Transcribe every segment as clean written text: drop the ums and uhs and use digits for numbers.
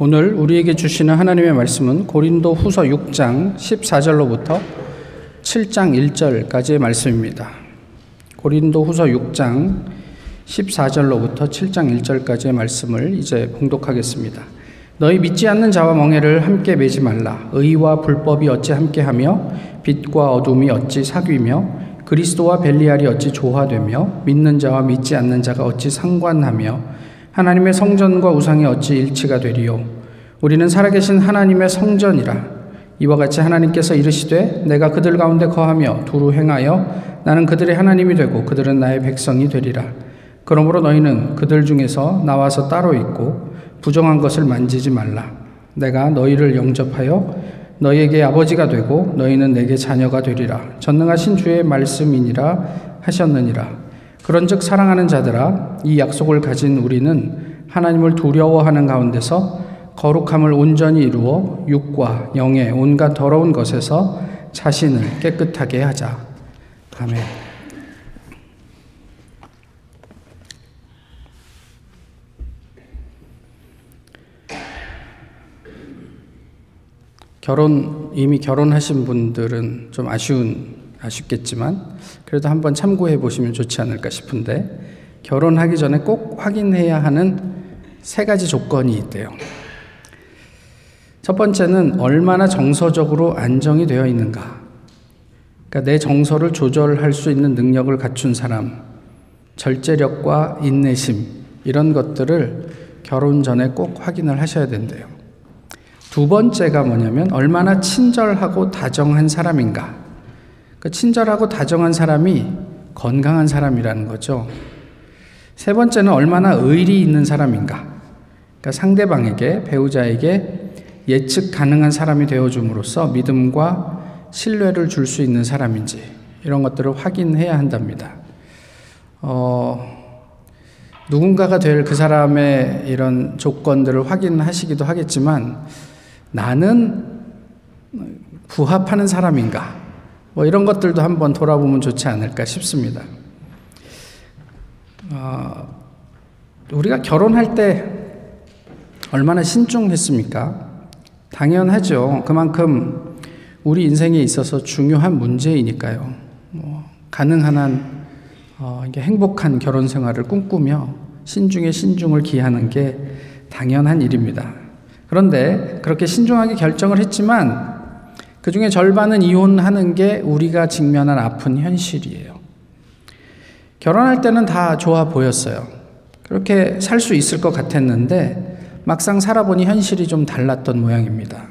오늘 우리에게 주시는 하나님의 말씀은 고린도후서 6장 14절로부터 7장 1절까지의 말씀입니다. 고린도후서 6장 14절로부터 7장 1절까지의 말씀을 이제 봉독하겠습니다. 너희 믿지 않는 자와 멍에를 함께 매지 말라. 의와 불법이 어찌 함께하며 빛과 어둠이 어찌 사귀며 그리스도와 벨리알이 어찌 조화되며 믿는 자와 믿지 않는 자가 어찌 상관하며 하나님의 성전과 우상이 어찌 일치가 되리요. 우리는 살아계신 하나님의 성전이라. 이와 같이 하나님께서 이르시되 내가 그들 가운데 거하며 두루 행하여 나는 그들의 하나님이 되고 그들은 나의 백성이 되리라. 그러므로 너희는 그들 중에서 나와서 따로 있고 부정한 것을 만지지 말라. 내가 너희를 영접하여 너희에게 아버지가 되고 너희는 내게 자녀가 되리라. 전능하신 주의 말씀이니라 하셨느니라. 그런즉 사랑하는 자들아, 이 약속을 가진 우리는 하나님을 두려워하는 가운데서 거룩함을 온전히 이루어 육과 영의 온갖 더러운 것에서 자신을 깨끗하게 하자. 아멘. 이미 결혼하신 분들은 좀 아쉽겠지만 그래도 한번 참고해 보시면 좋지 않을까 싶은데, 결혼하기 전에 꼭 확인해야 하는 3가지 조건이 있대요. 첫 번째는 얼마나 정서적으로 안정이 되어 있는가. 그러니까 내 정서를 조절할 수 있는 능력을 갖춘 사람, 절제력과 인내심, 이런 것들을 결혼 전에 꼭 확인을 하셔야 된대요. 두 번째가 뭐냐면 얼마나 친절하고 다정한 사람인가. 그 친절하고 다정한 사람이 건강한 사람이라는 거죠. 세 번째는 얼마나 의리 있는 사람인가. 그러니까 상대방에게, 배우자에게 예측 가능한 사람이 되어줌으로써 믿음과 신뢰를 줄 수 있는 사람인지, 이런 것들을 확인해야 한답니다. 누군가가 될 그 사람의 이런 조건들을 확인하시기도 하겠지만, 나는 부합하는 사람인가, 이런 것들도 한번 돌아보면 좋지 않을까 싶습니다. 우리가 결혼할 때 얼마나 신중했습니까? 당연하죠. 그만큼 우리 인생에 있어서 중요한 문제이니까요. 가능한 한 행복한 결혼 생활을 꿈꾸며 신중에 신중을 기하는 게 당연한 일입니다. 그런데 그렇게 신중하게 결정을 했지만 그 중에 절반은 이혼하는 게 우리가 직면한 아픈 현실이에요. 결혼할 때는 다 좋아 보였어요. 그렇게 살 수 있을 것 같았는데 막상 살아보니 현실이 좀 달랐던 모양입니다.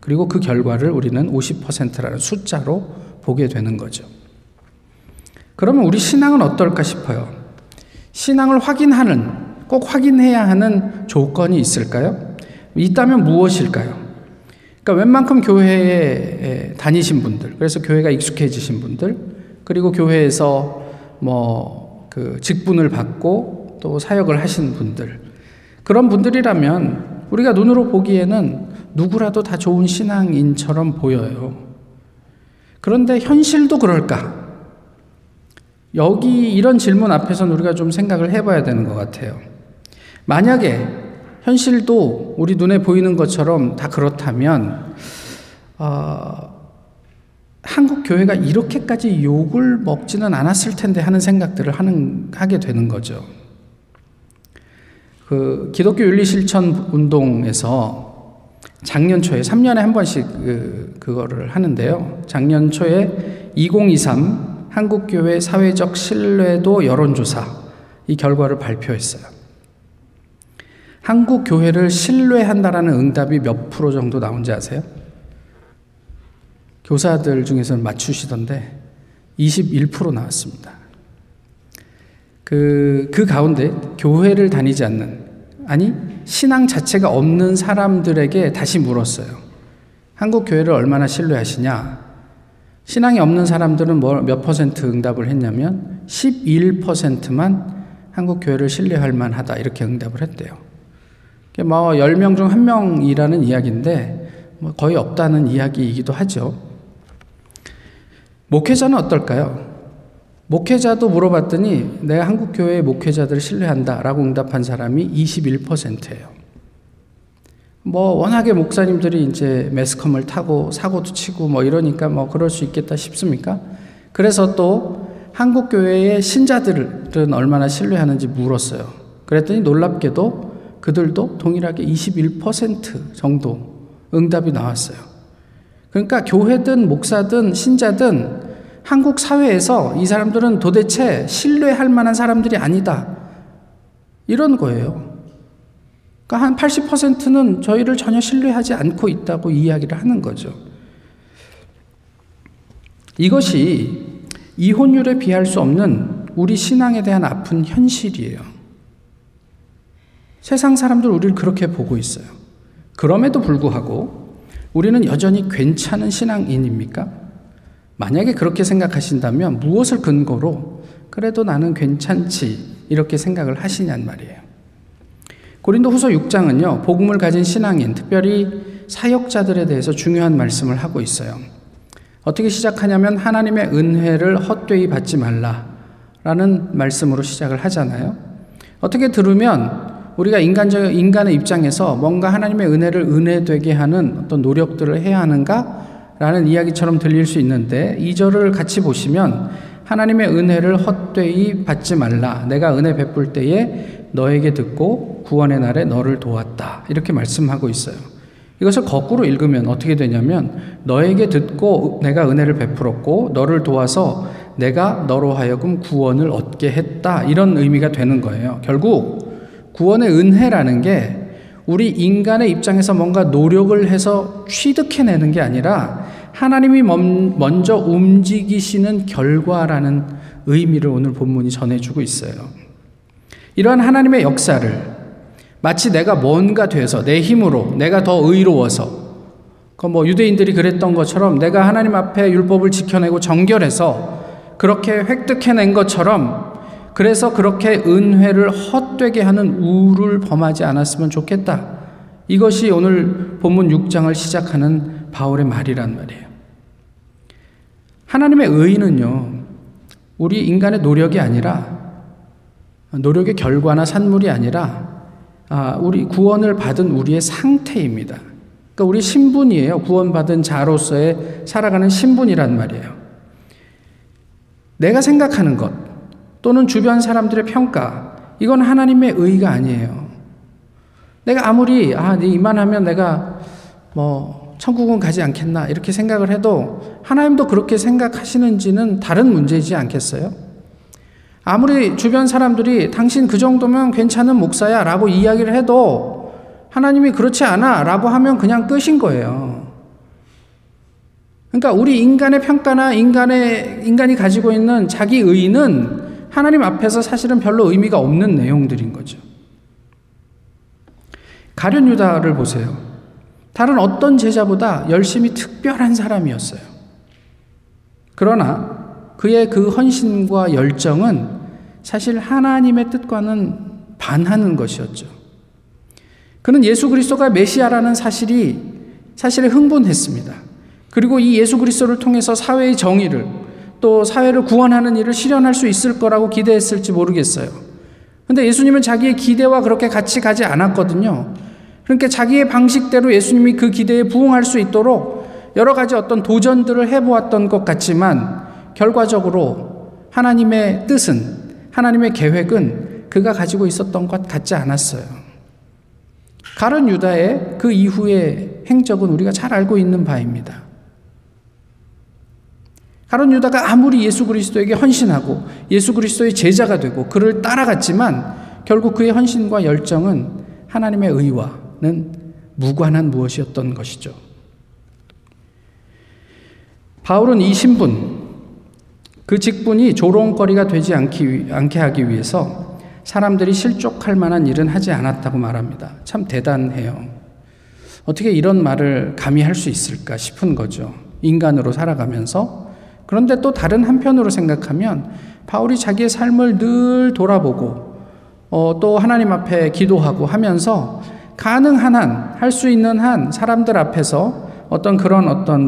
그리고 그 결과를 우리는 50%라는 숫자로 보게 되는 거죠. 그러면 우리 신앙은 어떨까 싶어요. 신앙을 꼭 확인해야 하는 조건이 있을까요? 있다면 무엇일까요? 그러니까 웬만큼 교회에 다니신 분들, 그래서 교회가 익숙해지신 분들, 그리고 교회에서 그 직분을 받고 또 사역을 하신 분들, 그런 분들이라면 우리가 눈으로 보기에는 누구라도 다 좋은 신앙인처럼 보여요. 그런데 현실도 그럴까? 이런 질문 앞에서는 우리가 좀 생각을 해봐야 되는 것 같아요. 만약에 현실도 우리 눈에 보이는 것처럼 다 그렇다면 한국 교회가 이렇게까지 욕을 먹지는 않았을 텐데 하는 생각들을 하게 되는 거죠. 그 기독교 윤리실천 운동에서 작년 초에 3년에 한 번씩 그거를 하는데요. 작년 초에 2023 한국교회 사회적 신뢰도 여론조사, 이 결과를 발표했어요. 한국 교회를 신뢰한다라는 응답이 몇 프로 정도 나온지 아세요? 교사들 중에서는 맞추시던데 21% 나왔습니다. 그 가운데 교회를 다니지 않는, 아니 신앙 자체가 없는 사람들에게 다시 물었어요. 한국 교회를 얼마나 신뢰하시냐? 신앙이 없는 사람들은 몇 퍼센트 응답을 했냐면 11%만 한국 교회를 신뢰할 만하다, 이렇게 응답을 했대요. 10명 중 1명이라는 이야기인데 거의 없다는 이야기이기도 하죠. 목회자는 어떨까요? 목회자도 물어봤더니 내가 한국교회의 목회자들을 신뢰한다라고 응답한 사람이 21%예요. 뭐 워낙에 목사님들이 이제 매스컴을 타고 사고도 치고 뭐 이러니까 뭐 그럴 수 있겠다 싶습니까? 그래서 또 한국 교회의 신자들은 얼마나 신뢰하는지 물었어요. 그랬더니 놀랍게도 그들도 동일하게 21% 정도 응답이 나왔어요. 그러니까 교회든 목사든 신자든 한국 사회에서 이 사람들은 도대체 신뢰할 만한 사람들이 아니다. 이런 거예요. 그러니까 한 80%는 저희를 전혀 신뢰하지 않고 있다고 이야기를 하는 거죠. 이것이 이혼율에 비할 수 없는 우리 신앙에 대한 아픈 현실이에요. 세상 사람들 우리를 그렇게 보고 있어요. 그럼에도 불구하고 우리는 여전히 괜찮은 신앙인입니까? 만약에 그렇게 생각하신다면 무엇을 근거로 그래도 나는 괜찮지 이렇게 생각을 하시냔 말이에요. 고린도후서 6장은요. 복음을 가진 신앙인, 특별히 사역자들에 대해서 중요한 말씀을 하고 있어요. 어떻게 시작하냐면 하나님의 은혜를 헛되이 받지 말라라는 말씀으로 시작을 하잖아요. 어떻게 들으면 우리가 인간의 입장에서 뭔가 하나님의 은혜를 은혜되게 하는 어떤 노력들을 해야 하는가라는 이야기처럼 들릴 수 있는데 2절을 같이 보시면 하나님의 은혜를 헛되이 받지 말라. 내가 은혜 베풀 때에 너에게 듣고 구원의 날에 너를 도왔다. 이렇게 말씀하고 있어요. 이것을 거꾸로 읽으면 어떻게 되냐면 너에게 듣고 내가 은혜를 베풀었고 너를 도와서 내가 너로 하여금 구원을 얻게 했다. 이런 의미가 되는 거예요. 결국 구원의 은혜라는 게 우리 인간의 입장에서 뭔가 노력을 해서 취득해내는 게 아니라 하나님이 먼저 움직이시는 결과라는 의미를 오늘 본문이 전해주고 있어요. 이러한 하나님의 역사를 마치 내가 뭔가 돼서 내 힘으로 내가 더 의로워서 뭐 유대인들이 그랬던 것처럼 내가 하나님 앞에 율법을 지켜내고 정결해서 그렇게 획득해낸 것처럼 그래서 그렇게 은혜를 헛되게 하는 우를 범하지 않았으면 좋겠다. 이것이 오늘 본문 6장을 시작하는 바울의 말이란 말이에요. 하나님의 의의는요. 우리 인간의 노력이 아니라 노력의 결과나 산물이 아니라 우리 구원을 받은 우리의 상태입니다. 그러니까 우리 신분이에요. 구원받은 자로서의 살아가는 신분이란 말이에요. 내가 생각하는 것 또는 주변 사람들의 평가 이건 하나님의 의의가 아니에요. 내가 아무리 이만하면 내가 천국은 가지 않겠나 이렇게 생각을 해도 하나님도 그렇게 생각하시는지는 다른 문제이지 않겠어요? 아무리 주변 사람들이 당신 그 정도면 괜찮은 목사야 라고 이야기를 해도 하나님이 그렇지 않아 라고 하면 그냥 끝인 거예요. 그러니까 우리 인간의 평가나 인간이 가지고 있는 자기 의의는 하나님 앞에서 사실은 별로 의미가 없는 내용들인 거죠. 가룟 유다를 보세요. 다른 어떤 제자보다 열심히 특별한 사람이었어요. 그러나 그의 그 헌신과 열정은 사실 하나님의 뜻과는 반하는 것이었죠. 그는 예수 그리스도가 메시아라는 사실에 흥분했습니다. 그리고 이 예수 그리스도를 통해서 사회의 정의를 또 사회를 구원하는 일을 실현할 수 있을 거라고 기대했을지 모르겠어요. 그런데 예수님은 자기의 기대와 그렇게 같이 가지 않았거든요. 그러니까 자기의 방식대로 예수님이 그 기대에 부응할 수 있도록 여러 가지 어떤 도전들을 해보았던 것 같지만 결과적으로 하나님의 뜻은 하나님의 계획은 그가 가지고 있었던 것 같지 않았어요. 가룟 유다의 그 이후의 행적은 우리가 잘 알고 있는 바입니다. 가룟 유다가 아무리 예수 그리스도에게 헌신하고 예수 그리스도의 제자가 되고 그를 따라갔지만 결국 그의 헌신과 열정은 하나님의 의와 무관한 무엇이었던 것이죠. 바울은 이 신분, 그 직분이 조롱거리가 되지 않게 하기 위해서 사람들이 실족할 만한 일은 하지 않았다고 말합니다. 참 대단해요. 어떻게 이런 말을 감히 할 수 있을까 싶은 거죠. 인간으로 살아가면서. 그런데 또 다른 한편으로 생각하면 바울이 자기의 삶을 늘 돌아보고 또 하나님 앞에 기도하고 하면서 가능한 한, 할 수 있는 한 사람들 앞에서 어떤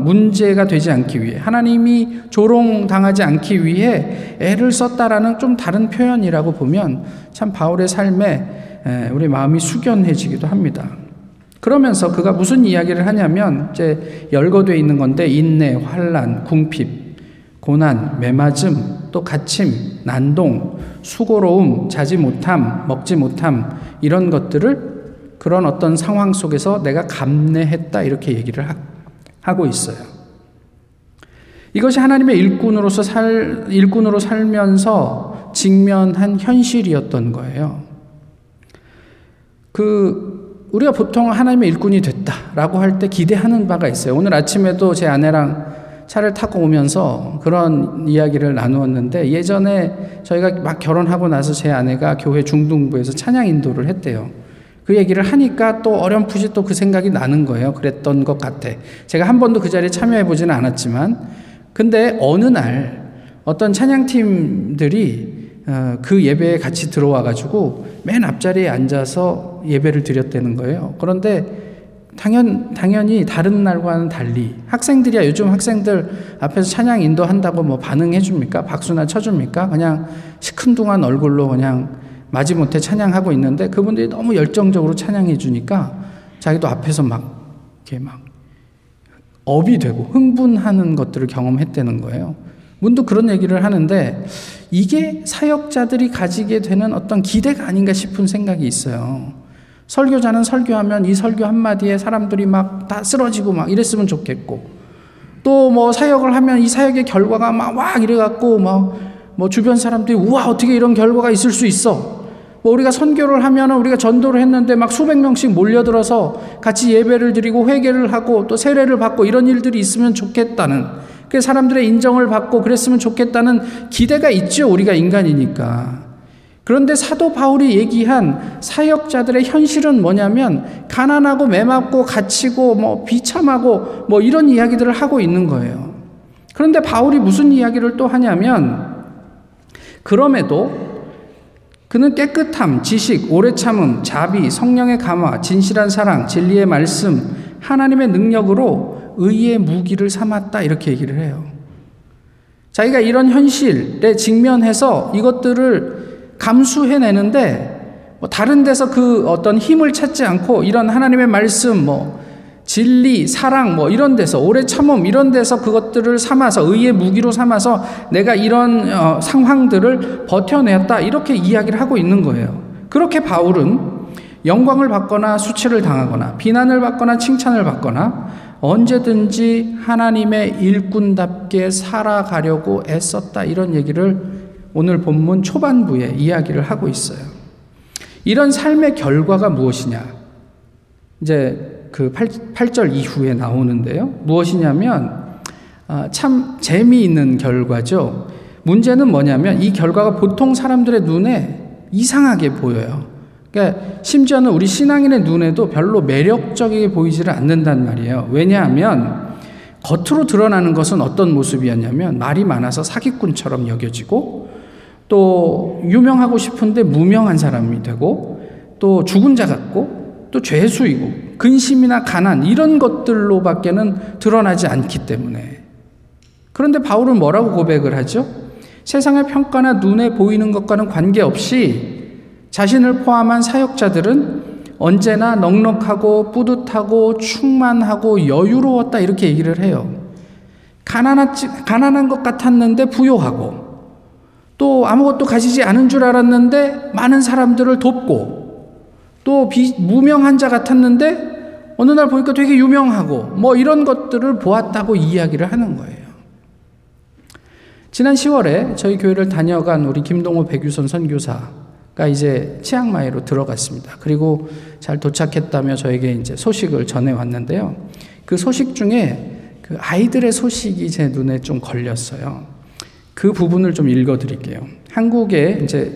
문제가 되지 않기 위해 하나님이 조롱당하지 않기 위해 애를 썼다라는 좀 다른 표현이라고 보면 참 바울의 삶에 우리 마음이 숙연해지기도 합니다. 그러면서 그가 무슨 이야기를 하냐면 이제 열거되어 있는 건데 인내, 환난, 궁핍, 고난, 매맞음, 또 갇힘, 난동, 수고로움, 자지 못함, 먹지 못함 이런 것들을 그런 어떤 상황 속에서 내가 감내했다 이렇게 얘기를 하고 있어요. 이것이 하나님의 일꾼으로 살면서 직면한 현실이었던 거예요. 우리가 보통 하나님의 일꾼이 됐다라고 할 때 기대하는 바가 있어요. 오늘 아침에도 제 아내랑 차를 타고 오면서 그런 이야기를 나누었는데 예전에 저희가 막 결혼하고 나서 제 아내가 교회 중등부에서 찬양 인도를 했대요. 그 얘기를 하니까 또 어렴풋이 또 그 생각이 나는 거예요. 그랬던 것 같아. 제가 한 번도 그 자리에 참여해 보지는 않았지만 근데 어느 날 어떤 찬양팀들이 그 예배에 같이 들어와가지고 맨 앞자리에 앉아서 예배를 드렸다는 거예요. 그런데 당연히 다른 날과는 달리 학생들이야 요즘 학생들 앞에서 찬양 인도한다고 뭐 반응해 줍니까? 박수나 쳐줍니까? 그냥 시큰둥한 얼굴로 그냥 마지못해 찬양하고 있는데 그분들이 너무 열정적으로 찬양해 주니까 자기도 앞에서 막 이렇게 막 업이 되고 흥분하는 것들을 경험했다는 거예요. 문도 그런 얘기를 하는데 이게 사역자들이 가지게 되는 어떤 기대가 아닌가 싶은 생각이 있어요. 설교자는 설교하면 이 설교 한마디에 사람들이 막 다 쓰러지고 막 이랬으면 좋겠고 또 뭐 사역을 하면 이 사역의 결과가 막 와 이래갖고 뭐 주변 사람들이 우와 어떻게 이런 결과가 있을 수 있어 뭐 우리가 선교를 하면은 우리가 전도를 했는데 막 수백 명씩 몰려들어서 같이 예배를 드리고 회개를 하고 또 세례를 받고 이런 일들이 있으면 좋겠다는 그 사람들의 인정을 받고 그랬으면 좋겠다는 기대가 있죠. 우리가 인간이니까. 그런데 사도 바울이 얘기한 사역자들의 현실은 뭐냐면 가난하고 매맞고 갇히고 뭐 비참하고 뭐 이런 이야기들을 하고 있는 거예요. 그런데 바울이 무슨 이야기를 또 하냐면 그럼에도 그는 깨끗함, 지식, 오래 참음, 자비, 성령의 감화, 진실한 사랑, 진리의 말씀, 하나님의 능력으로 의의 무기를 삼았다 이렇게 얘기를 해요. 자기가 이런 현실에 직면해서 이것들을 감수해내는데 뭐 다른 데서 그 어떤 힘을 찾지 않고 이런 하나님의 말씀 뭐 진리, 사랑 뭐 이런 데서 오래 참음 이런 데서 그것들을 삼아서 의의 무기로 삼아서 내가 이런 상황들을 버텨냈다 이렇게 이야기를 하고 있는 거예요. 그렇게 바울은 영광을 받거나 수치를 당하거나 비난을 받거나 칭찬을 받거나 언제든지 하나님의 일꾼답게 살아가려고 애썼다 이런 얘기를 오늘 본문 초반부에 이야기를 하고 있어요. 이런 삶의 결과가 무엇이냐 이제 그 8절 이후에 나오는데요. 무엇이냐면 참 재미있는 결과죠. 문제는 뭐냐면 이 결과가 보통 사람들의 눈에 이상하게 보여요. 그러니까 심지어는 우리 신앙인의 눈에도 별로 매력적이게 보이지를 않는단 말이에요. 왜냐하면 겉으로 드러나는 것은 어떤 모습이었냐면 말이 많아서 사기꾼처럼 여겨지고 또 유명하고 싶은데 무명한 사람이 되고 또 죽은 자 같고 또 죄수이고 근심이나 가난 이런 것들로밖에는 드러나지 않기 때문에 그런데 바울은 뭐라고 고백을 하죠? 세상의 평가나 눈에 보이는 것과는 관계없이 자신을 포함한 사역자들은 언제나 넉넉하고 뿌듯하고 충만하고 여유로웠다 이렇게 얘기를 해요. 가난한 것 같았는데 부요하고 또 아무것도 가지지 않은 줄 알았는데 많은 사람들을 돕고 또 무명한 자 같았는데 어느 날 보니까 되게 유명하고 뭐 이런 것들을 보았다고 이야기를 하는 거예요. 지난 10월에 저희 교회를 다녀간 우리 김동호 백유선 선교사 가 이제 치앙마이로 들어갔습니다. 그리고 잘 도착했다며 저에게 이제 소식을 전해왔는데요. 그 소식 중에 그 아이들의 소식이 제 눈에 좀 걸렸어요. 그 부분을 좀 읽어드릴게요. 한국에 이제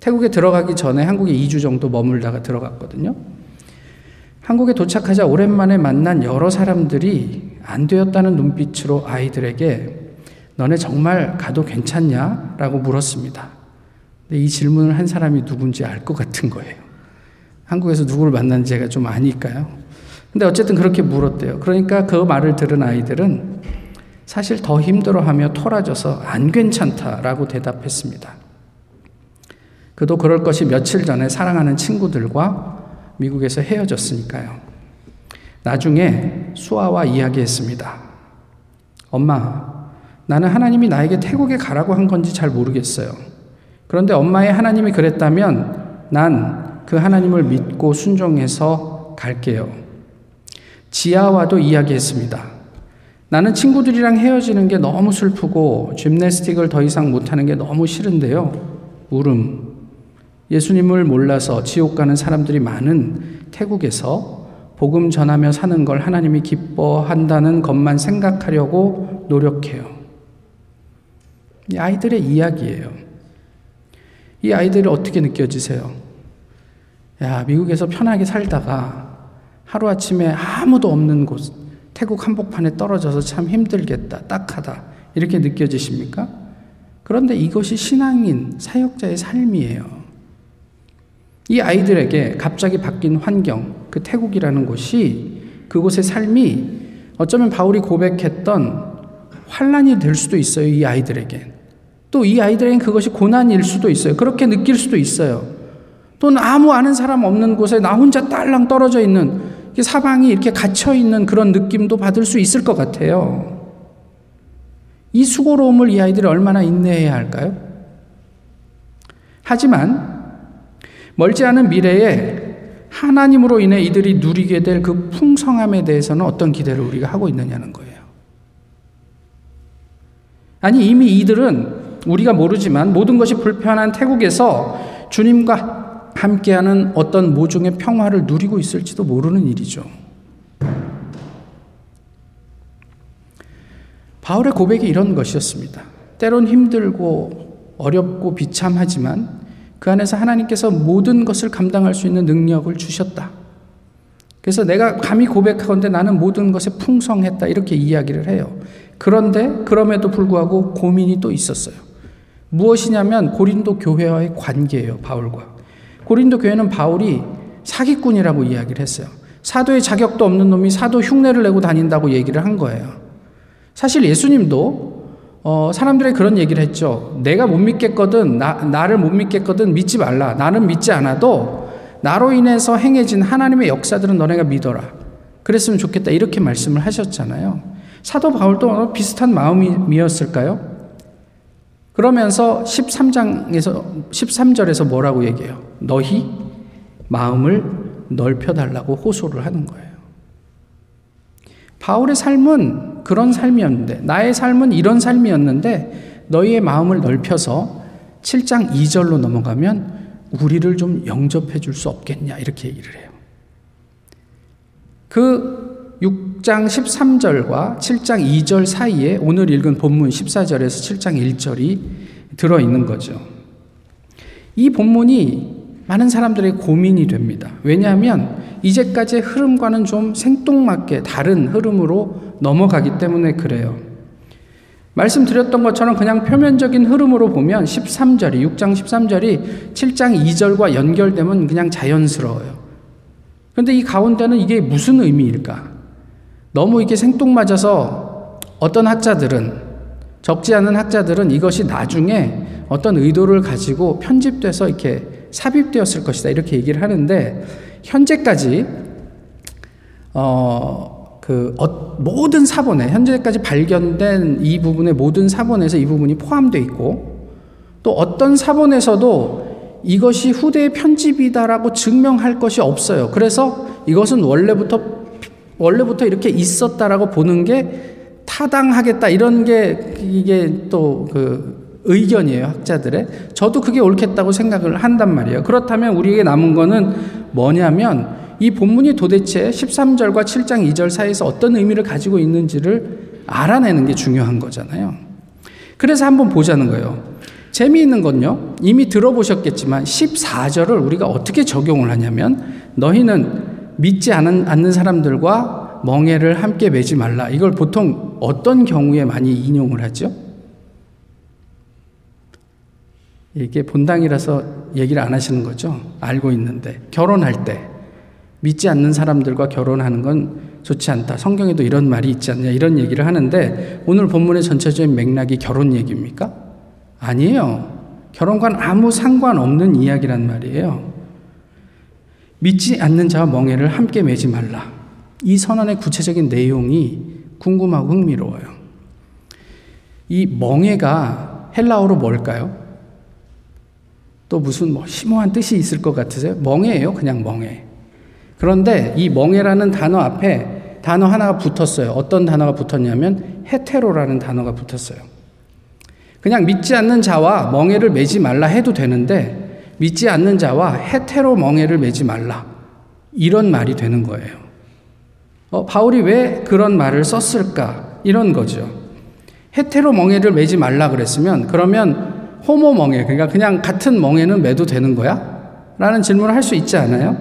태국에 들어가기 전에 한국에 2주 정도 머물다가 들어갔거든요. 한국에 도착하자 오랜만에 만난 여러 사람들이 안 되었다는 눈빛으로 아이들에게 너네 정말 가도 괜찮냐? 라고 물었습니다. 근데 이 질문을 한 사람이 누군지 알 것 같은 거예요. 한국에서 누구를 만난지 제가 좀 아니까요. 근데 어쨌든 그렇게 물었대요. 그러니까 그 말을 들은 아이들은 사실 더 힘들어하며 토라져서 안 괜찮다라고 대답했습니다. 그도 그럴 것이 며칠 전에 사랑하는 친구들과 미국에서 헤어졌으니까요. 나중에 수아와 이야기했습니다. 엄마, 나는 하나님이 나에게 태국에 가라고 한 건지 잘 모르겠어요. 그런데 엄마의 하나님이 그랬다면 난 그 하나님을 믿고 순종해서 갈게요. 지아와도 이야기했습니다. 나는 친구들이랑 헤어지는 게 너무 슬프고 짐나스틱을 더 이상 못하는 게 너무 싫은데요. 울음. 예수님을 몰라서 지옥 가는 사람들이 많은 태국에서 복음 전하며 사는 걸 하나님이 기뻐한다는 것만 생각하려고 노력해요. 이 아이들의 이야기예요. 이 아이들이 어떻게 느껴지세요? 야, 미국에서 편하게 살다가 하루아침에 아무도 없는 곳, 태국 한복판에 떨어져서 참 힘들겠다, 딱하다 이렇게 느껴지십니까? 그런데 이것이 신앙인, 사역자의 삶이에요. 이 아이들에게 갑자기 바뀐 환경, 그 태국이라는 곳이, 그곳의 삶이 어쩌면 바울이 고백했던 환난이 될 수도 있어요. 이 아이들에겐. 또 이 아이들에겐 그것이 고난일 수도 있어요. 그렇게 느낄 수도 있어요. 또는 아무 아는 사람 없는 곳에 나 혼자 딸랑 떨어져 있는 사방이 이렇게 갇혀있는 그런 느낌도 받을 수 있을 것 같아요. 이 수고로움을 이 아이들이 얼마나 인내해야 할까요? 하지만 멀지 않은 미래에 하나님으로 인해 이들이 누리게 될 그 풍성함에 대해서는 어떤 기대를 우리가 하고 있느냐는 거예요. 아니, 이미 이들은 우리가 모르지만 모든 것이 불편한 태국에서 주님과 함께하는 어떤 모종의 평화를 누리고 있을지도 모르는 일이죠. 바울의 고백이 이런 것이었습니다. 때론 힘들고 어렵고 비참하지만 그 안에서 하나님께서 모든 것을 감당할 수 있는 능력을 주셨다. 그래서 내가 감히 고백하건대 나는 모든 것에 풍성했다 이렇게 이야기를 해요. 그런데 그럼에도 불구하고 고민이 또 있었어요. 무엇이냐면 고린도 교회와의 관계예요. 바울과. 고린도 교회는 바울이 사기꾼이라고 이야기를 했어요. 사도의 자격도 없는 놈이 사도 흉내를 내고 다닌다고 얘기를 한 거예요. 사실 예수님도 사람들이 그런 얘기를 했죠. 내가 못 믿겠거든, 나를 못 믿겠거든 믿지 말라. 나는 믿지 않아도 나로 인해서 행해진 하나님의 역사들은 너네가 믿어라. 그랬으면 좋겠다. 이렇게 말씀을 하셨잖아요. 사도 바울도 비슷한 마음이었을까요? 그러면서 13절에서 뭐라고 얘기해요? 너희 마음을 넓혀달라고 호소를 하는 거예요. 바울의 삶은 그런 삶이었는데, 나의 삶은 이런 삶이었는데 너희의 마음을 넓혀서 7장 2절로 넘어가면 우리를 좀 영접해 줄 수 없겠냐 이렇게 얘기를 해요. 그 6장 13절과 7장 2절 사이에 오늘 읽은 본문 14절에서 7장 1절이 들어있는 거죠. 이 본문이 많은 사람들의 고민이 됩니다. 왜냐하면 이제까지의 흐름과는 좀 생뚱맞게 다른 흐름으로 넘어가기 때문에 그래요. 말씀드렸던 것처럼 그냥 표면적인 흐름으로 보면 6장 13절이 7장 2절과 연결되면 그냥 자연스러워요. 그런데 이 가운데는 이게 무슨 의미일까? 너무 이게 생뚱맞아서 어떤 학자들은, 적지 않은 학자들은 이것이 나중에 어떤 의도를 가지고 편집돼서 이렇게 삽입되었을 것이다 이렇게 얘기를 하는데, 현재까지 모든 사본에, 현재까지 발견된 이 부분의 모든 사본에서 이 부분이 포함되어 있고, 또 어떤 사본에서도 이것이 후대의 편집이다라고 증명할 것이 없어요. 그래서 이것은 원래부터 이렇게 있었다라고 보는 게 타당하겠다 이런 게 이게 또 의견이에요. 학자들의. 저도 그게 옳겠다고 생각을 한단 말이에요. 그렇다면 우리에게 남은 거는 뭐냐면 이 본문이 도대체 13절과 7장 2절 사이에서 어떤 의미를 가지고 있는지를 알아내는 게 중요한 거잖아요. 그래서 한번 보자는 거예요. 재미있는 건요. 이미 들어보셨겠지만 14절을 우리가 어떻게 적용을 하냐면 너희는 믿지 않는 사람들과 멍에를 함께 매지 말라. 이걸 보통 어떤 경우에 많이 인용을 하죠? 이게 본당이라서 얘기를 안 하시는 거죠. 알고 있는데. 결혼할 때. 믿지 않는 사람들과 결혼하는 건 좋지 않다. 성경에도 이런 말이 있지 않냐 이런 얘기를 하는데, 오늘 본문의 전체적인 맥락이 결혼 얘기입니까? 아니에요. 결혼과는 아무 상관없는 이야기란 말이에요. 믿지 않는 자와 멍에를 함께 매지 말라. 이 선언의 구체적인 내용이 궁금하고 흥미로워요. 이 멍에가 헬라어로 뭘까요? 또 무슨 심오한 뜻이 있을 것 같으세요? 멍에예요, 그냥 멍에. 그런데 이 멍에라는 단어 앞에 단어 하나가 붙었어요. 어떤 단어가 붙었냐면 헤테로라는 단어가 붙었어요. 그냥 믿지 않는 자와 멍에를 매지 말라 해도 되는데 믿지 않는 자와 헤테로 멍에를 매지 말라, 이런 말이 되는 거예요. 바울이 왜 그런 말을 썼을까? 이런 거죠. 헤테로 멍에를 매지 말라 그랬으면 그러면 호모 멍에, 그러니까 그냥 같은 멍에는 매도 되는 거야? 라는 질문을 할 수 있지 않아요?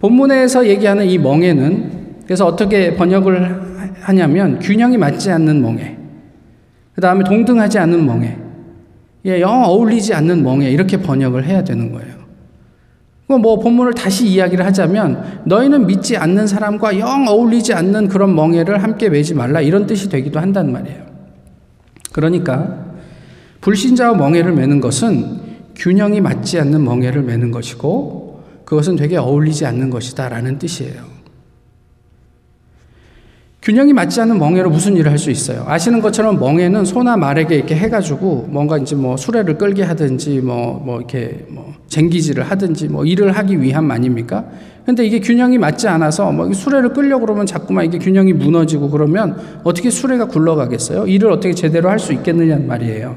본문에서 얘기하는 이 멍에는, 그래서 어떻게 번역을 하냐면 균형이 맞지 않는 멍에, 그 다음에 동등하지 않은 멍에, 영 어울리지 않는 멍에, 이렇게 번역을 해야 되는 거예요. 본문을 다시 이야기를 하자면 너희는 믿지 않는 사람과 영 어울리지 않는 그런 멍에를 함께 매지 말라, 이런 뜻이 되기도 한단 말이에요. 그러니까 불신자와 멍에를 매는 것은 균형이 맞지 않는 멍에를 매는 것이고 그것은 되게 어울리지 않는 것이다 라는 뜻이에요. 균형이 맞지 않는 멍에로 무슨 일을 할 수 있어요? 아시는 것처럼 멍에는 소나 말에게 이렇게 해가지고 뭔가 이제 수레를 끌게 하든지 이렇게 쟁기질을 하든지 일을 하기 위함 아닙니까? 근데 이게 균형이 맞지 않아서 수레를 끌려고 그러면 자꾸만 이게 균형이 무너지고 그러면 어떻게 수레가 굴러가겠어요? 일을 어떻게 제대로 할 수 있겠느냐는 말이에요.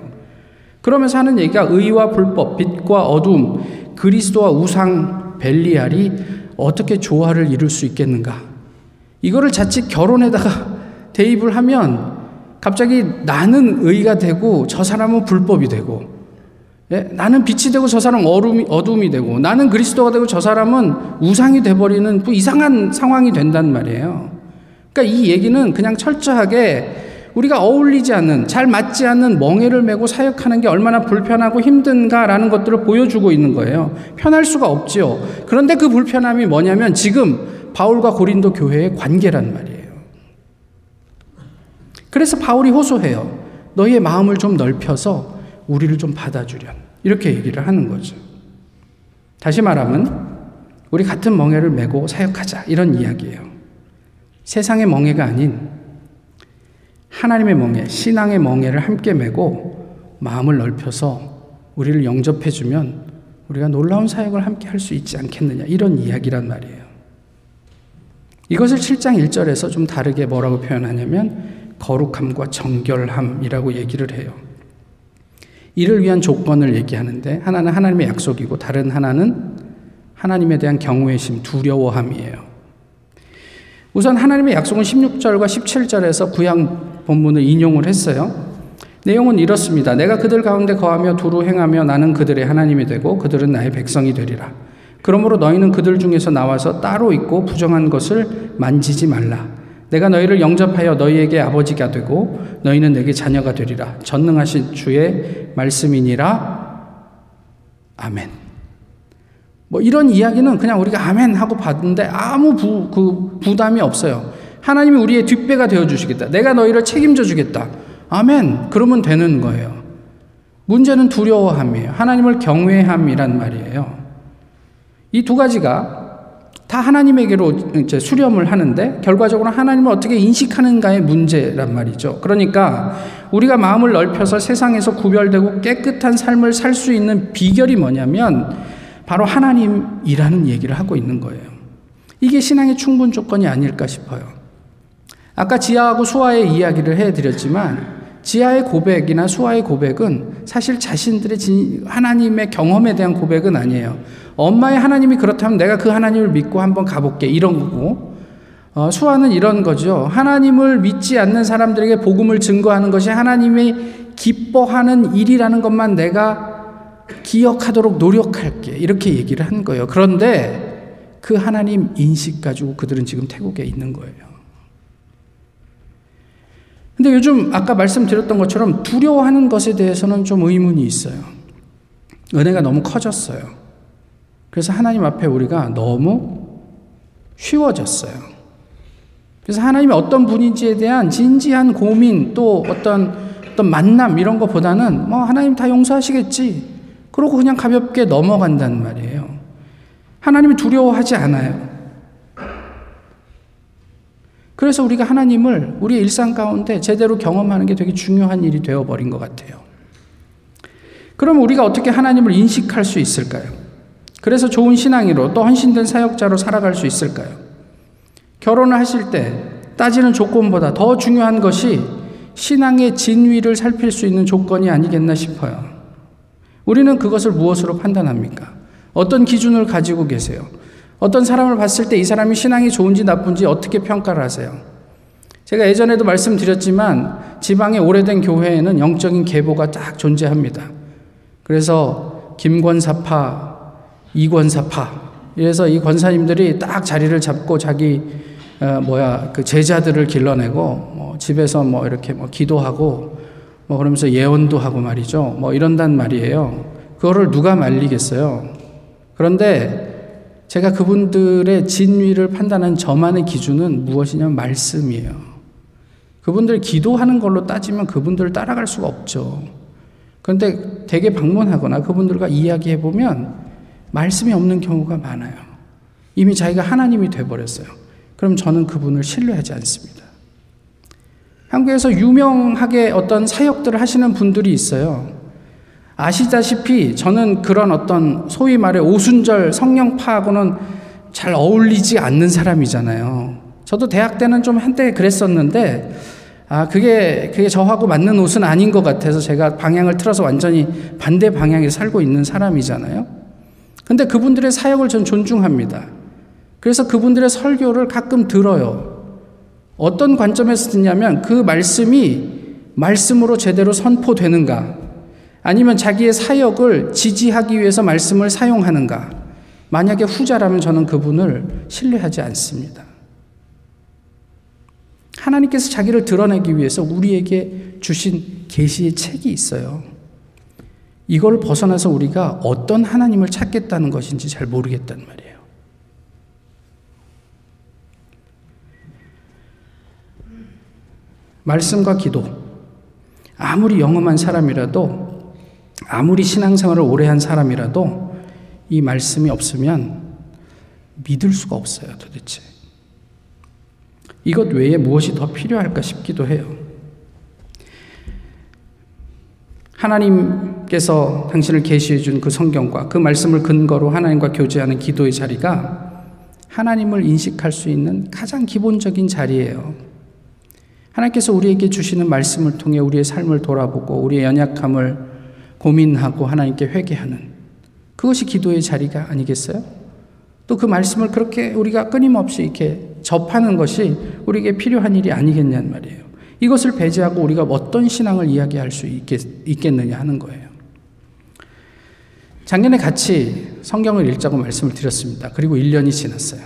그러면서 하는 얘기가 의와 불법, 빛과 어둠, 그리스도와 우상, 벨리알이 어떻게 조화를 이룰 수 있겠는가. 이거를 자칫 결혼에다가 대입을 하면 갑자기 나는 의가 되고 저 사람은 불법이 되고, 나는 빛이 되고 저 사람은 어둠이 되고, 나는 그리스도가 되고 저 사람은 우상이 돼버리는 이상한 상황이 된단 말이에요. 그러니까 이 얘기는 그냥 철저하게 우리가 어울리지 않는, 잘 맞지 않는 멍에를 메고 사역하는 게 얼마나 불편하고 힘든가라는 것들을 보여주고 있는 거예요. 편할 수가 없지요. 그런데 그 불편함이 뭐냐면 지금 바울과 고린도 교회의 관계란 말이에요. 그래서 바울이 호소해요. 너희의 마음을 좀 넓혀서 우리를 좀 받아주렴. 이렇게 얘기를 하는 거죠. 다시 말하면 우리 같은 멍에를 메고 사역하자, 이런 이야기예요. 세상의 멍에가 아닌 하나님의 멍에, 신앙의 멍에를 함께 메고 마음을 넓혀서 우리를 영접해주면 우리가 놀라운 사역을 함께 할 수 있지 않겠느냐, 이런 이야기란 말이에요. 이것을 7장 1절에서 좀 다르게 뭐라고 표현하냐면 거룩함과 정결함이라고 얘기를 해요. 이를 위한 조건을 얘기하는데 하나는 하나님의 약속이고 다른 하나는 하나님에 대한 경외의 심, 두려워함이에요. 우선 하나님의 약속은 16절과 17절에서 구약 본문을 인용을 했어요. 내용은 이렇습니다. 내가 그들 가운데 거하며 두루 행하며 나는 그들의 하나님이 되고 그들은 나의 백성이 되리라. 그러므로 너희는 그들 중에서 나와서 따로 있고 부정한 것을 만지지 말라. 내가 너희를 영접하여 너희에게 아버지가 되고 너희는 내게 자녀가 되리라. 전능하신 주의 말씀이니라. 아멘. 이런 이야기는 그냥 우리가 아멘 하고 받는데 아무 부담이 없어요. 하나님이 우리의 뒷배가 되어주시겠다. 내가 너희를 책임져 주겠다. 아멘. 그러면 되는 거예요. 문제는 두려워함이에요. 하나님을 경외함이란 말이에요. 이 두 가지가 다 하나님에게로 이제 수렴을 하는데 결과적으로 하나님을 어떻게 인식하는가의 문제란 말이죠. 그러니까 우리가 마음을 넓혀서 세상에서 구별되고 깨끗한 삶을 살 수 있는 비결이 뭐냐면 바로 하나님이라는 얘기를 하고 있는 거예요. 이게 신앙의 충분 조건이 아닐까 싶어요. 아까 지하하고 수아의 이야기를 해드렸지만 지하의 고백이나 수아의 고백은 사실 자신들의 하나님의 경험에 대한 고백은 아니에요. 엄마의 하나님이 그렇다면 내가 그 하나님을 믿고 한번 가볼게, 이런 거고, 수아는 이런 거죠. 하나님을 믿지 않는 사람들에게 복음을 증거하는 것이 하나님이 기뻐하는 일이라는 것만 내가 기억하도록 노력할게, 이렇게 얘기를 한 거예요. 그런데 그 하나님 인식 가지고 그들은 지금 태국에 있는 거예요. 근데 요즘 아까 말씀드렸던 것처럼 두려워하는 것에 대해서는 좀 의문이 있어요. 은혜가 너무 커졌어요. 그래서 하나님 앞에 우리가 너무 쉬워졌어요. 그래서 하나님이 어떤 분인지에 대한 진지한 고민, 또 어떤 만남, 이런 것보다는 하나님 다 용서하시겠지, 그러고 그냥 가볍게 넘어간단 말이에요. 하나님을 두려워하지 않아요. 그래서 우리가 하나님을 우리의 일상 가운데 제대로 경험하는 게 되게 중요한 일이 되어버린 것 같아요. 그럼 우리가 어떻게 하나님을 인식할 수 있을까요? 그래서 좋은 신앙인으로 또 헌신된 사역자로 살아갈 수 있을까요? 결혼을 하실 때 따지는 조건보다 더 중요한 것이 신앙의 진위를 살필 수 있는 조건이 아니겠나 싶어요. 우리는 그것을 무엇으로 판단합니까? 어떤 기준을 가지고 계세요? 어떤 사람을 봤을 때 이 사람이 신앙이 좋은지 나쁜지 어떻게 평가를 하세요? 제가 예전에도 말씀드렸지만 지방의 오래된 교회에는 영적인 계보가 딱 존재합니다. 그래서 김권사파, 이권사파 이래서 이 권사님들이 딱 자리를 잡고 자기 그 제자들을 길러내고 집에서 이렇게 기도하고 그러면서 예언도 하고 말이죠. 이런단 말이에요. 그거를 누가 말리겠어요? 그런데 제가 그분들의 진위를 판단한 저만의 기준은 무엇이냐면 말씀이에요. 그분들 기도하는 걸로 따지면 그분들을 따라갈 수가 없죠. 그런데 대개 방문하거나 그분들과 이야기해보면 말씀이 없는 경우가 많아요. 이미 자기가 하나님이 돼버렸어요. 그럼 저는 그분을 신뢰하지 않습니다. 한국에서 유명하게 어떤 사역들을 하시는 분들이 있어요. 아시다시피 저는 그런 어떤 소위 말해 오순절 성령파하고는 잘 어울리지 않는 사람이잖아요. 저도 대학 때는 좀 한때 그랬었는데 그게 저하고 맞는 옷은 아닌 것 같아서 제가 방향을 틀어서 완전히 반대 방향에 살고 있는 사람이잖아요. 근데 그분들의 사역을 전 존중합니다. 그래서 그분들의 설교를 가끔 들어요. 어떤 관점에서 듣냐면 그 말씀이 말씀으로 제대로 선포되는가 아니면 자기의 사역을 지지하기 위해서 말씀을 사용하는가? 만약에 후자라면 저는 그분을 신뢰하지 않습니다. 하나님께서 자기를 드러내기 위해서 우리에게 주신 계시의 책이 있어요. 이걸 벗어나서 우리가 어떤 하나님을 찾겠다는 것인지 잘 모르겠단 말이에요. 말씀과 기도. 아무리 영험한 사람이라도 아무리 신앙생활을 오래 한 사람이라도 이 말씀이 없으면 믿을 수가 없어요, 도대체. 이것 외에 무엇이 더 필요할까 싶기도 해요. 하나님께서 당신을 계시해 준 그 성경과 그 말씀을 근거로 하나님과 교제하는 기도의 자리가 하나님을 인식할 수 있는 가장 기본적인 자리예요. 하나님께서 우리에게 주시는 말씀을 통해 우리의 삶을 돌아보고 우리의 연약함을 고민하고 하나님께 회개하는 그것이 기도의 자리가 아니겠어요? 또 그 말씀을 그렇게 우리가 끊임없이 이렇게 접하는 것이 우리에게 필요한 일이 아니겠냐는 말이에요. 이것을 배제하고 우리가 어떤 신앙을 이야기할 수 있겠느냐 하는 거예요. 작년에 같이 성경을 읽자고 말씀을 드렸습니다. 그리고 1년이 지났어요.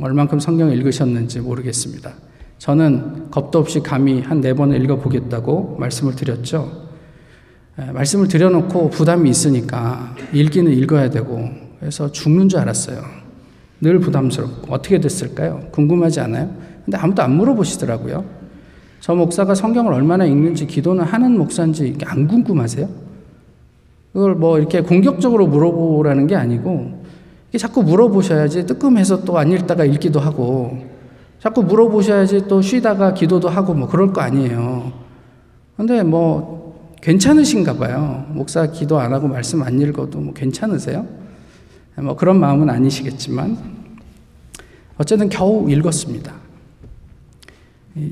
얼만큼 성경을 읽으셨는지 모르겠습니다. 저는 겁도 없이 감히 한 4번을 읽어보겠다고 말씀을 드렸죠. 말씀을 드려놓고 부담이 있으니까 읽기는 읽어야 되고 그래서 죽는 줄 알았어요. 늘 부담스럽고 어떻게 됐을까요? 궁금하지 않아요? 근데 아무도 안 물어보시더라고요. 저 목사가 성경을 얼마나 읽는지 기도는 하는 목사인지 안 궁금하세요? 그걸 이렇게 공격적으로 물어보라는 게 아니고 자꾸 물어보셔야지 뜨끔해서 또 안 읽다가 읽기도 하고 자꾸 물어보셔야지 또 쉬다가 기도도 하고 그럴 거 아니에요. 근데 괜찮으신가 봐요. 목사 기도 안 하고 말씀 안 읽어도 괜찮으세요? 그런 마음은 아니시겠지만 어쨌든 겨우 읽었습니다.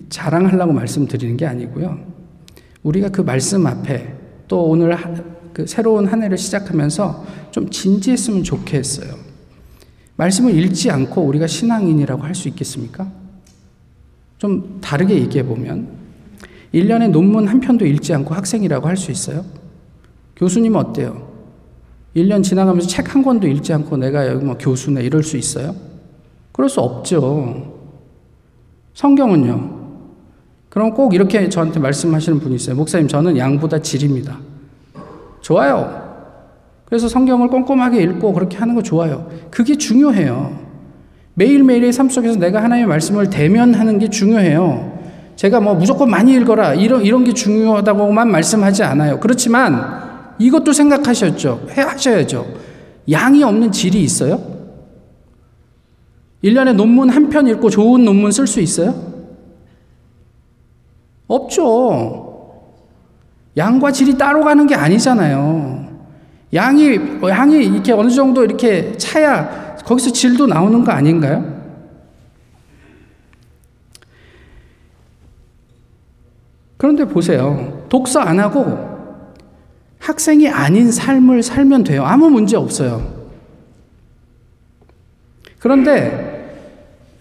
자랑하려고 말씀드리는 게 아니고요. 우리가 그 말씀 앞에 또 오늘 그 새로운 한 해를 시작하면서 좀 진지했으면 좋겠어요. 말씀을 읽지 않고 우리가 신앙인이라고 할 수 있겠습니까? 좀 다르게 얘기해보면 1년에 논문 한 편도 읽지 않고 학생이라고 할 수 있어요? 교수님은 어때요? 1년 지나가면서 책 한 권도 읽지 않고 내가 여기 교수네 이럴 수 있어요? 그럴 수 없죠. 성경은요? 그럼 꼭 이렇게 저한테 말씀하시는 분이 있어요. 목사님, 저는 양보다 질입니다. 좋아요. 그래서 성경을 꼼꼼하게 읽고 그렇게 하는 거 좋아요. 그게 중요해요. 매일매일의 삶 속에서 내가 하나님의 말씀을 대면하는 게 중요해요. 제가 무조건 많이 읽어라 이런 게 중요하다고만 말씀하지 않아요. 그렇지만 이것도 생각하셔야죠. 양이 없는 질이 있어요? 1년에 논문 한 편 읽고 좋은 논문 쓸 수 있어요? 없죠. 양과 질이 따로 가는 게 아니잖아요. 양이 이렇게 어느 정도 이렇게 차야 거기서 질도 나오는 거 아닌가요? 그런데 보세요. 독서 안 하고 학생이 아닌 삶을 살면 돼요. 아무 문제 없어요. 그런데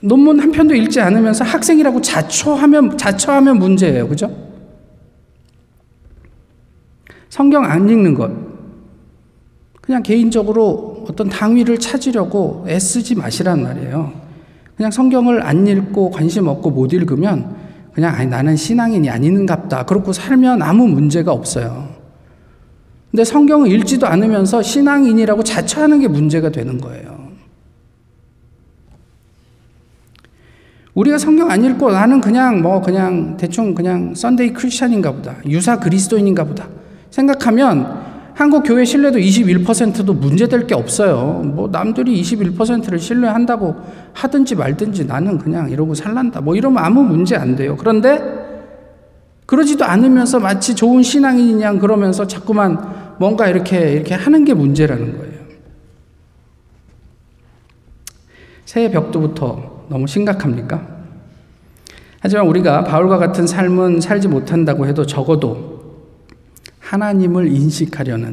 논문 한 편도 읽지 않으면서 학생이라고 자처하면 문제예요. 그죠? 성경 안 읽는 것. 그냥 개인적으로 어떤 당위를 찾으려고 애쓰지 마시란 말이에요. 그냥 성경을 안 읽고 관심 없고 못 읽으면 그냥 아니 나는 신앙인이 아닌갑다. 그렇고 살면 아무 문제가 없어요. 근데 성경을 읽지도 않으면서 신앙인이라고 자처하는 게 문제가 되는 거예요. 우리가 성경 안 읽고 나는 그냥 대충 그냥 썬데이 크리스찬인가 보다. 유사 그리스도인인가 보다. 생각하면 한국 교회 신뢰도 21%도 문제될 게 없어요. 뭐 남들이 21%를 신뢰한다고 하든지 말든지 나는 그냥 이러고 살란다. 뭐 이러면 아무 문제 안 돼요. 그런데 그러지도 않으면서 마치 좋은 신앙인이냐 그러면서 자꾸만 뭔가 이렇게 하는 게 문제라는 거예요. 새해 벽두부터 너무 심각합니까? 하지만 우리가 바울과 같은 삶은 살지 못한다고 해도 적어도 하나님을 인식하려는,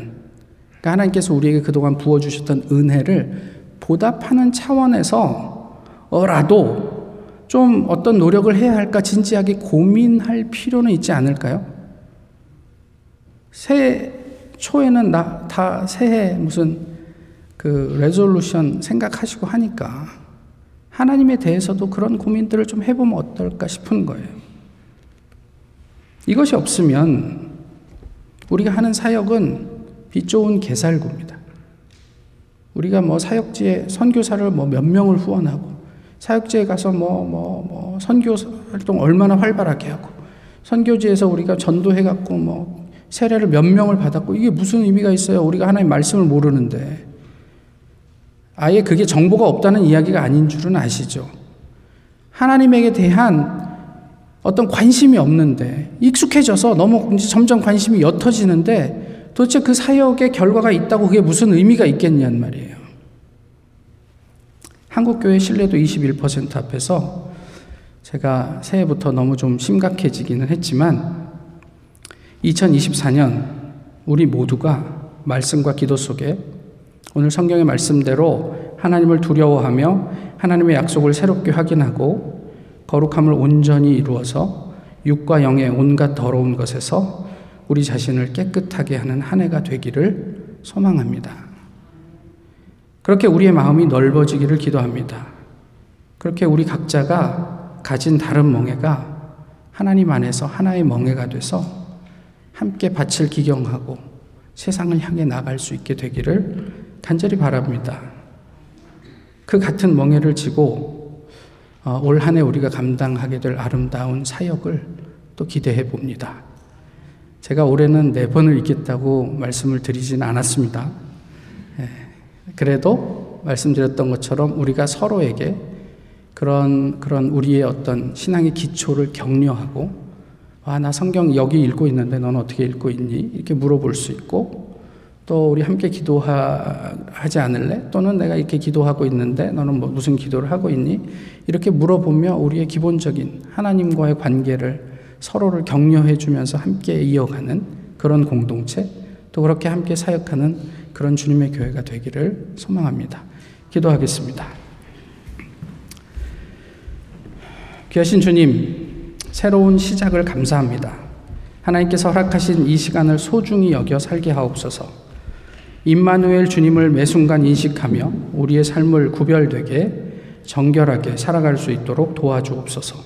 그러니까 하나님께서 우리에게 그동안 부어주셨던 은혜를 보답하는 차원에서라도 좀 어떤 노력을 해야 할까 진지하게 고민할 필요는 있지 않을까요? 새해 초에는 다 새해 무슨 그 레졸루션 생각하시고 하니까 하나님에 대해서도 그런 고민들을 좀 해보면 어떨까 싶은 거예요. 이것이 없으면 우리가 하는 사역은 빛 좋은 개살구입니다. 우리가 뭐 사역지에 선교사를 뭐 몇 명을 후원하고 사역지에 가서 뭐 선교 활동 얼마나 활발하게 하고 선교지에서 우리가 전도해갖고 뭐 세례를 몇 명을 받았고 이게 무슨 의미가 있어요? 우리가 하나님 말씀을 모르는데. 아예 그게 정보가 없다는 이야기가 아닌 줄은 아시죠? 하나님에게 대한 어떤 관심이 없는데 익숙해져서 너무 점점 관심이 옅어지는데 도대체 그 사역의 결과가 있다고 그게 무슨 의미가 있겠냐는 말이에요. 한국교회 신뢰도 21% 앞에서 제가 새해부터 너무 좀 심각해지기는 했지만 2024년 우리 모두가 말씀과 기도 속에 오늘 성경의 말씀대로 하나님을 두려워하며 하나님의 약속을 새롭게 확인하고 거룩함을 온전히 이루어서 육과 영의 온갖 더러운 것에서 우리 자신을 깨끗하게 하는 한 해가 되기를 소망합니다. 그렇게 우리의 마음이 넓어지기를 기도합니다. 그렇게 우리 각자가 가진 다른 멍에가 하나님 안에서 하나의 멍에가 돼서 함께 밭을 기경하고 세상을 향해 나갈 수 있게 되기를 간절히 바랍니다. 그 같은 멍에를 지고 올 한 해 우리가 감당하게 될 아름다운 사역을 또 기대해 봅니다. 제가 올해는 4번을 읽겠다고 말씀을 드리진 않았습니다. 그래도 말씀드렸던 것처럼 우리가 서로에게 그런 우리의 어떤 신앙의 기초를 격려하고 아, 나 성경 여기 읽고 있는데 넌 어떻게 읽고 있니? 이렇게 물어볼 수 있고 또 우리 함께 기도하지 않을래? 또는 내가 이렇게 기도하고 있는데 너는 뭐 무슨 기도를 하고 있니? 이렇게 물어보며 우리의 기본적인 하나님과의 관계를 서로를 격려해 주면서 함께 이어가는 그런 공동체 또 그렇게 함께 사역하는 그런 주님의 교회가 되기를 소망합니다. 기도하겠습니다. 귀하신 주님, 새로운 시작을 감사합니다. 하나님께서 허락하신 이 시간을 소중히 여겨 살게 하옵소서. 임마누엘 주님을 매순간 인식하며 우리의 삶을 구별되게 정결하게 살아갈 수 있도록 도와주옵소서.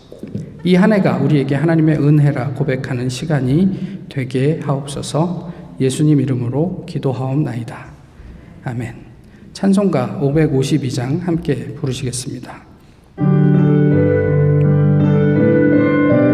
이 한 해가 우리에게 하나님의 은혜라 고백하는 시간이 되게 하옵소서. 예수님 이름으로 기도하옵나이다. 아멘. 찬송가 552장 함께 부르시겠습니다.